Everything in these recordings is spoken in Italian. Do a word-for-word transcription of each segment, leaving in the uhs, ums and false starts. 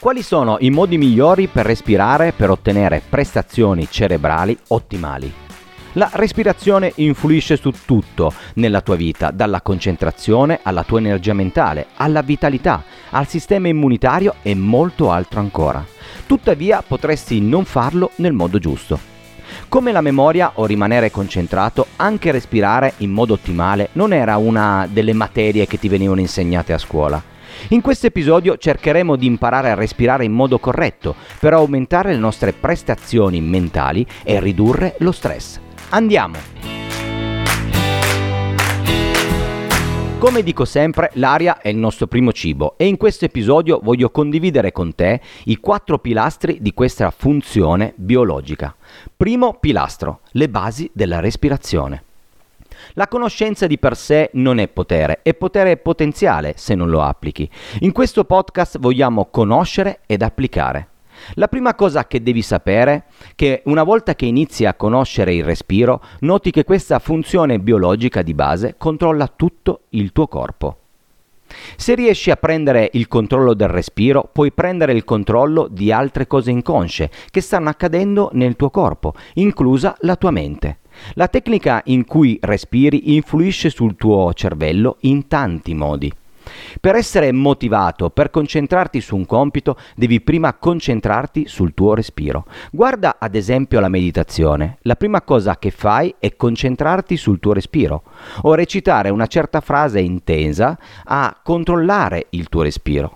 Quali sono i modi migliori per respirare per ottenere prestazioni cerebrali ottimali? La respirazione influisce su tutto nella tua vita, dalla concentrazione alla tua energia mentale, alla vitalità, al sistema immunitario e molto altro ancora. Tuttavia potresti non farlo nel modo giusto. Come la memoria o rimanere concentrato, anche respirare in modo ottimale non era una delle materie che ti venivano insegnate a scuola. In questo episodio cercheremo di imparare a respirare in modo corretto per aumentare le nostre prestazioni mentali e ridurre lo stress. Andiamo! Come dico sempre, l'aria è il nostro primo cibo e in questo episodio voglio condividere con te i quattro pilastri di questa funzione biologica. Primo pilastro, le basi della respirazione. La conoscenza di per sé non è potere, è potere potenziale se non lo applichi. In questo podcast vogliamo conoscere ed applicare. La prima cosa che devi sapere è che una volta che inizi a conoscere il respiro, noti che questa funzione biologica di base controlla tutto il tuo corpo. Se riesci a prendere il controllo del respiro, puoi prendere il controllo di altre cose inconsce che stanno accadendo nel tuo corpo, inclusa la tua mente. La tecnica in cui respiri influisce sul tuo cervello in tanti modi. Per essere motivato, per concentrarti su un compito, devi prima concentrarti sul tuo respiro. Guarda ad esempio la meditazione. La prima cosa che fai è concentrarti sul tuo respiro, o recitare una certa frase intensa a controllare il tuo respiro.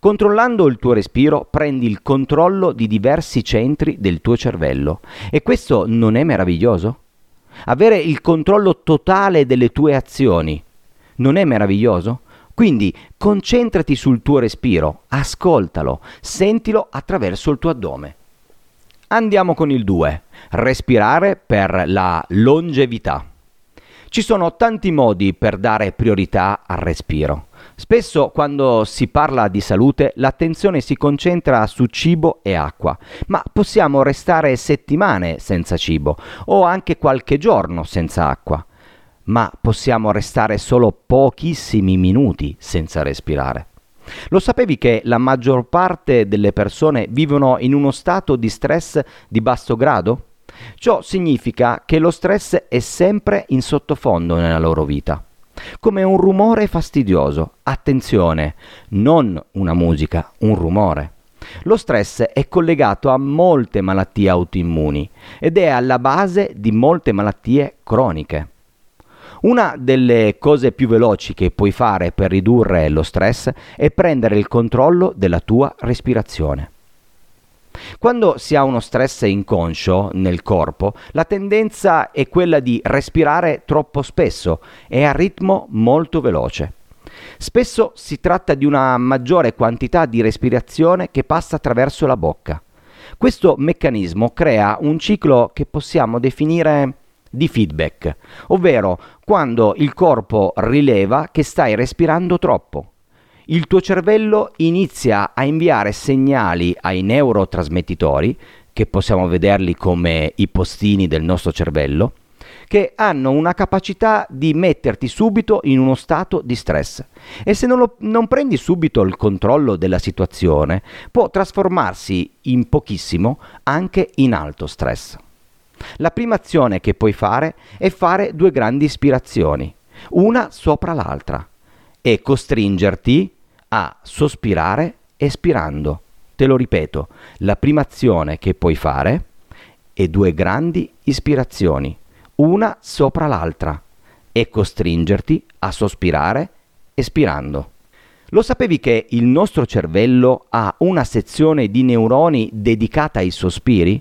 Controllando il tuo respiro prendi il controllo di diversi centri del tuo cervello. E questo non è meraviglioso? Avere il controllo totale delle tue azioni non è meraviglioso? Quindi concentrati sul tuo respiro, ascoltalo, sentilo attraverso il tuo addome. Andiamo con il due, respirare per la longevità. Ci sono tanti modi per dare priorità al respiro. Spesso quando si parla di salute l'attenzione si concentra su cibo e acqua, ma possiamo restare settimane senza cibo o anche qualche giorno senza acqua. Ma possiamo restare solo pochissimi minuti senza respirare. Lo sapevi che la maggior parte delle persone vivono in uno stato di stress di basso grado? Ciò significa che lo stress è sempre in sottofondo nella loro vita, come un rumore fastidioso. Attenzione, non una musica, un rumore. Lo stress è collegato a molte malattie autoimmuni ed è alla base di molte malattie croniche. Una delle cose più veloci che puoi fare per ridurre lo stress è prendere il controllo della tua respirazione. Quando si ha uno stress inconscio nel corpo, la tendenza è quella di respirare troppo spesso e a ritmo molto veloce. Spesso si tratta di una maggiore quantità di respirazione che passa attraverso la bocca. Questo meccanismo crea un ciclo che possiamo definire di feedback, ovvero quando il corpo rileva che stai respirando troppo. Il tuo cervello inizia a inviare segnali ai neurotrasmettitori, che possiamo vederli come i postini del nostro cervello, che hanno una capacità di metterti subito in uno stato di stress. E se non, lo, non prendi subito il controllo della situazione, può trasformarsi in pochissimo anche in alto stress. La prima azione che puoi fare è fare due grandi ispirazioni, una sopra l'altra, e costringerti a sospirare espirando. Te lo ripeto, la prima azione che puoi fare è due grandi ispirazioni, una sopra l'altra, e costringerti a sospirare espirando. Lo sapevi che il nostro cervello ha una sezione di neuroni dedicata ai sospiri?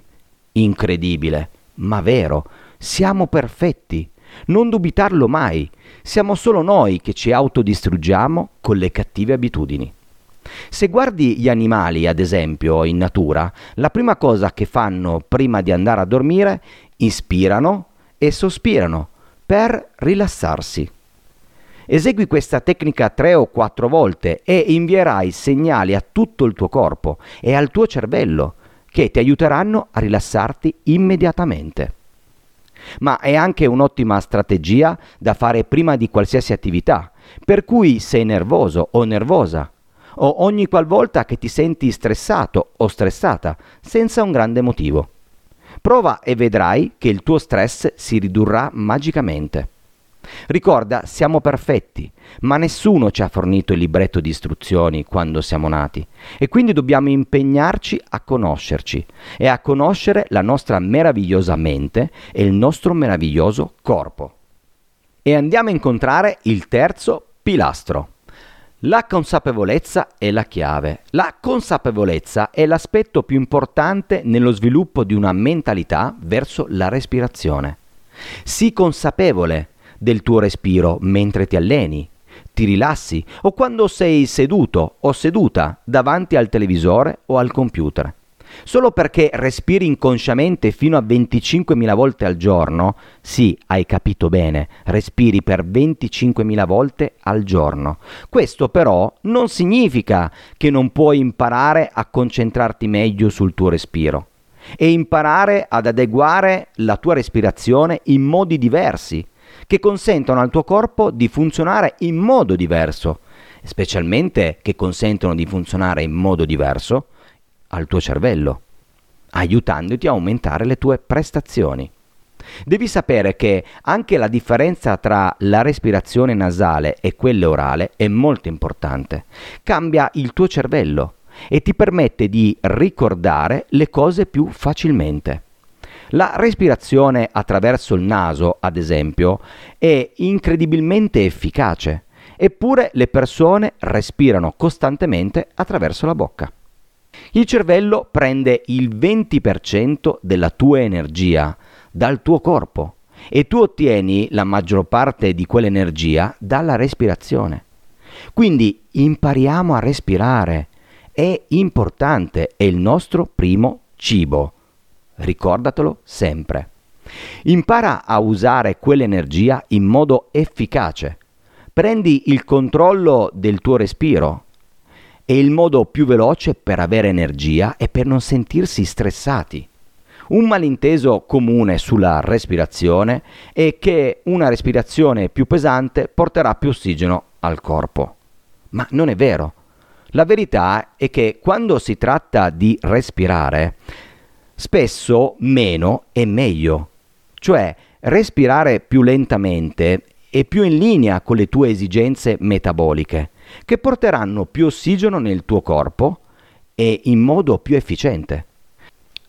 Incredibile, ma vero. Siamo perfetti. Non dubitarlo mai. Siamo solo noi che ci autodistruggiamo con le cattive abitudini. Se guardi gli animali, ad esempio, in natura, la prima cosa che fanno prima di andare a dormire, inspirano e sospirano per rilassarsi. Esegui questa tecnica tre o quattro volte e invierai segnali a tutto il tuo corpo e al tuo cervello che ti aiuteranno a rilassarti immediatamente. Ma è anche un'ottima strategia da fare prima di qualsiasi attività, per cui sei nervoso o nervosa, o ogni qualvolta che ti senti stressato o stressata, senza un grande motivo. Prova e vedrai che il tuo stress si ridurrà magicamente. Ricorda, siamo perfetti, ma nessuno ci ha fornito il libretto di istruzioni quando siamo nati e quindi dobbiamo impegnarci a conoscerci e a conoscere la nostra meravigliosa mente e il nostro meraviglioso corpo. E andiamo a incontrare il terzo pilastro. La consapevolezza è la chiave. La consapevolezza è l'aspetto più importante nello sviluppo di una mentalità verso la respirazione. Sii consapevole del tuo respiro mentre ti alleni, ti rilassi o quando sei seduto o seduta davanti al televisore o al computer. Solo perché respiri inconsciamente fino a venticinquemila volte al giorno, sì, hai capito bene, respiri per venticinquemila volte al giorno. Questo però non significa che non puoi imparare a concentrarti meglio sul tuo respiro e imparare ad adeguare la tua respirazione in modi diversi, che consentono al tuo corpo di funzionare in modo diverso, specialmente che consentono di funzionare in modo diverso al tuo cervello, aiutandoti a aumentare le tue prestazioni. Devi sapere che anche la differenza tra la respirazione nasale e quella orale è molto importante. Cambia il tuo cervello e ti permette di ricordare le cose più facilmente. La respirazione attraverso il naso, ad esempio, è incredibilmente efficace, eppure le persone respirano costantemente attraverso la bocca. Il cervello prende il venti per cento della tua energia dal tuo corpo e tu ottieni la maggior parte di quell'energia dalla respirazione. Quindi impariamo a respirare, è importante, è il nostro primo cibo. Ricordatelo sempre. Impara a usare quell'energia in modo efficace. Prendi il controllo del tuo respiro. È il modo più veloce per avere energia e per non sentirsi stressati. Un malinteso comune sulla respirazione è che una respirazione più pesante porterà più ossigeno al corpo. Ma non è vero. La verità è che quando si tratta di respirare, spesso meno è meglio, cioè respirare più lentamente e più in linea con le tue esigenze metaboliche, che porteranno più ossigeno nel tuo corpo e in modo più efficiente.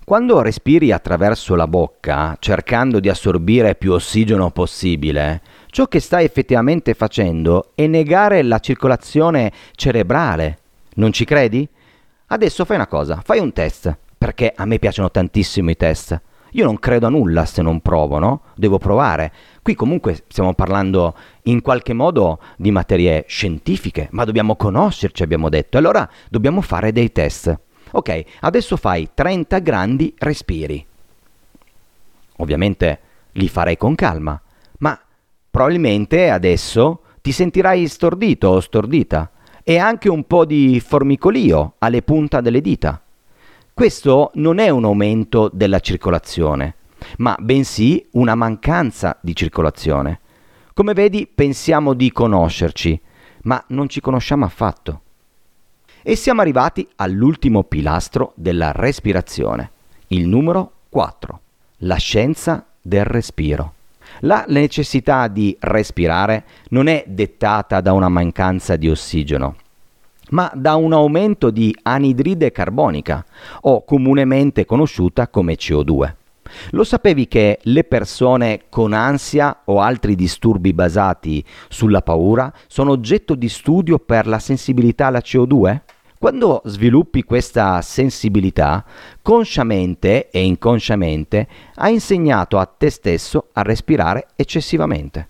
Quando respiri attraverso la bocca, cercando di assorbire più ossigeno possibile, ciò che stai effettivamente facendo è negare la circolazione cerebrale. Non ci credi? Adesso fai una cosa, fai un test. Perché a me piacciono tantissimo i test. Io non credo a nulla se non provo, no? Devo provare. Qui comunque stiamo parlando in qualche modo di materie scientifiche, ma dobbiamo conoscerci, abbiamo detto. Allora dobbiamo fare dei test. Ok, adesso fai trenta grandi respiri. Ovviamente li farei con calma, ma probabilmente adesso ti sentirai stordito o stordita e anche un po' di formicolio alle punte delle dita. Questo non è un aumento della circolazione, ma bensì una mancanza di circolazione. Come vedi, pensiamo di conoscerci, ma non ci conosciamo affatto. E siamo arrivati all'ultimo pilastro della respirazione, il numero quattro, la scienza del respiro. La necessità di respirare non è dettata da una mancanza di ossigeno, ma da un aumento di anidride carbonica, o comunemente conosciuta come C O due. Lo sapevi che le persone con ansia o altri disturbi basati sulla paura sono oggetto di studio per la sensibilità alla C O due? Quando sviluppi questa sensibilità, consciamente e inconsciamente hai insegnato a te stesso a respirare eccessivamente.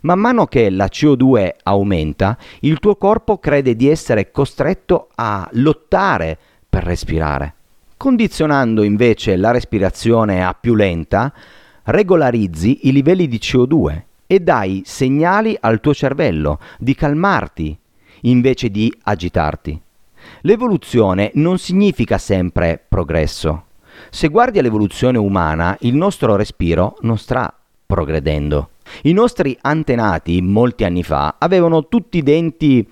Man mano che la C O due aumenta, il tuo corpo crede di essere costretto a lottare per respirare. Condizionando invece la respirazione a più lenta, regolarizzi i livelli di C O due e dai segnali al tuo cervello di calmarti invece di agitarti. L'evoluzione non significa sempre progresso. Se guardi all'evoluzione umana, il nostro respiro non sta progredendo. I nostri antenati molti anni fa avevano tutti i denti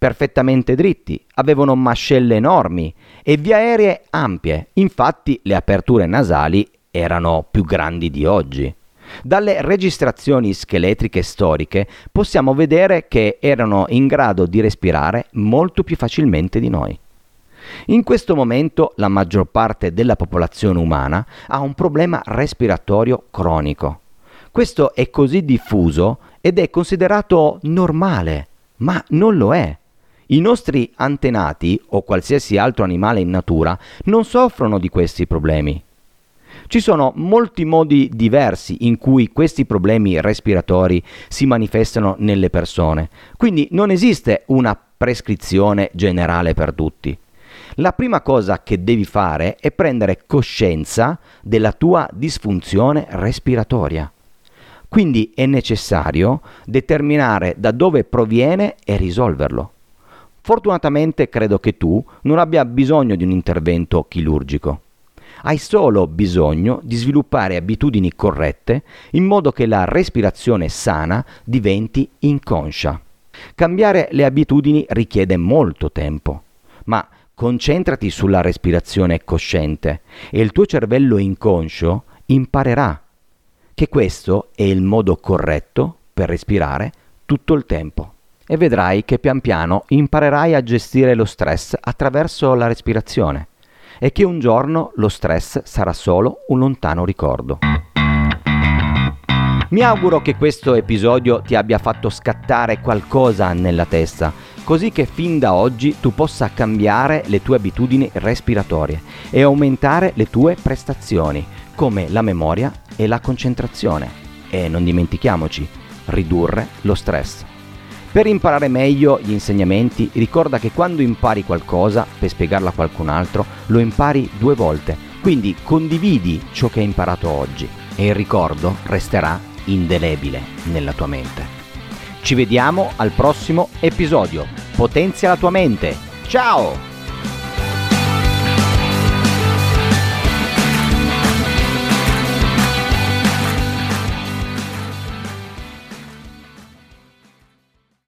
perfettamente dritti, avevano mascelle enormi e vie aeree ampie, infatti le aperture nasali erano più grandi di oggi. Dalle registrazioni scheletriche storiche possiamo vedere che erano in grado di respirare molto più facilmente di noi. In questo momento la maggior parte della popolazione umana ha un problema respiratorio cronico. Questo è così diffuso ed è considerato normale, ma non lo è. I nostri antenati o qualsiasi altro animale in natura non soffrono di questi problemi. Ci sono molti modi diversi in cui questi problemi respiratori si manifestano nelle persone, quindi non esiste una prescrizione generale per tutti. La prima cosa che devi fare è prendere coscienza della tua disfunzione respiratoria. Quindi è necessario determinare da dove proviene e risolverlo. Fortunatamente credo che tu non abbia bisogno di un intervento chirurgico. Hai solo bisogno di sviluppare abitudini corrette in modo che la respirazione sana diventi inconscia. Cambiare le abitudini richiede molto tempo, ma concentrati sulla respirazione cosciente e il tuo cervello inconscio imparerà che questo è il modo corretto per respirare tutto il tempo. E vedrai che pian piano imparerai a gestire lo stress attraverso la respirazione e che un giorno lo stress sarà solo un lontano ricordo. Mi auguro che questo episodio ti abbia fatto scattare qualcosa nella testa, così che fin da oggi tu possa cambiare le tue abitudini respiratorie e aumentare le tue prestazioni, come la memoria e la concentrazione. E non dimentichiamoci, ridurre lo stress. Per imparare meglio gli insegnamenti, ricorda che quando impari qualcosa, per spiegarla a qualcun altro, lo impari due volte. Quindi condividi ciò che hai imparato oggi e il ricordo resterà indelebile nella tua mente. Ci vediamo al prossimo episodio. Potenzia la tua mente. Ciao!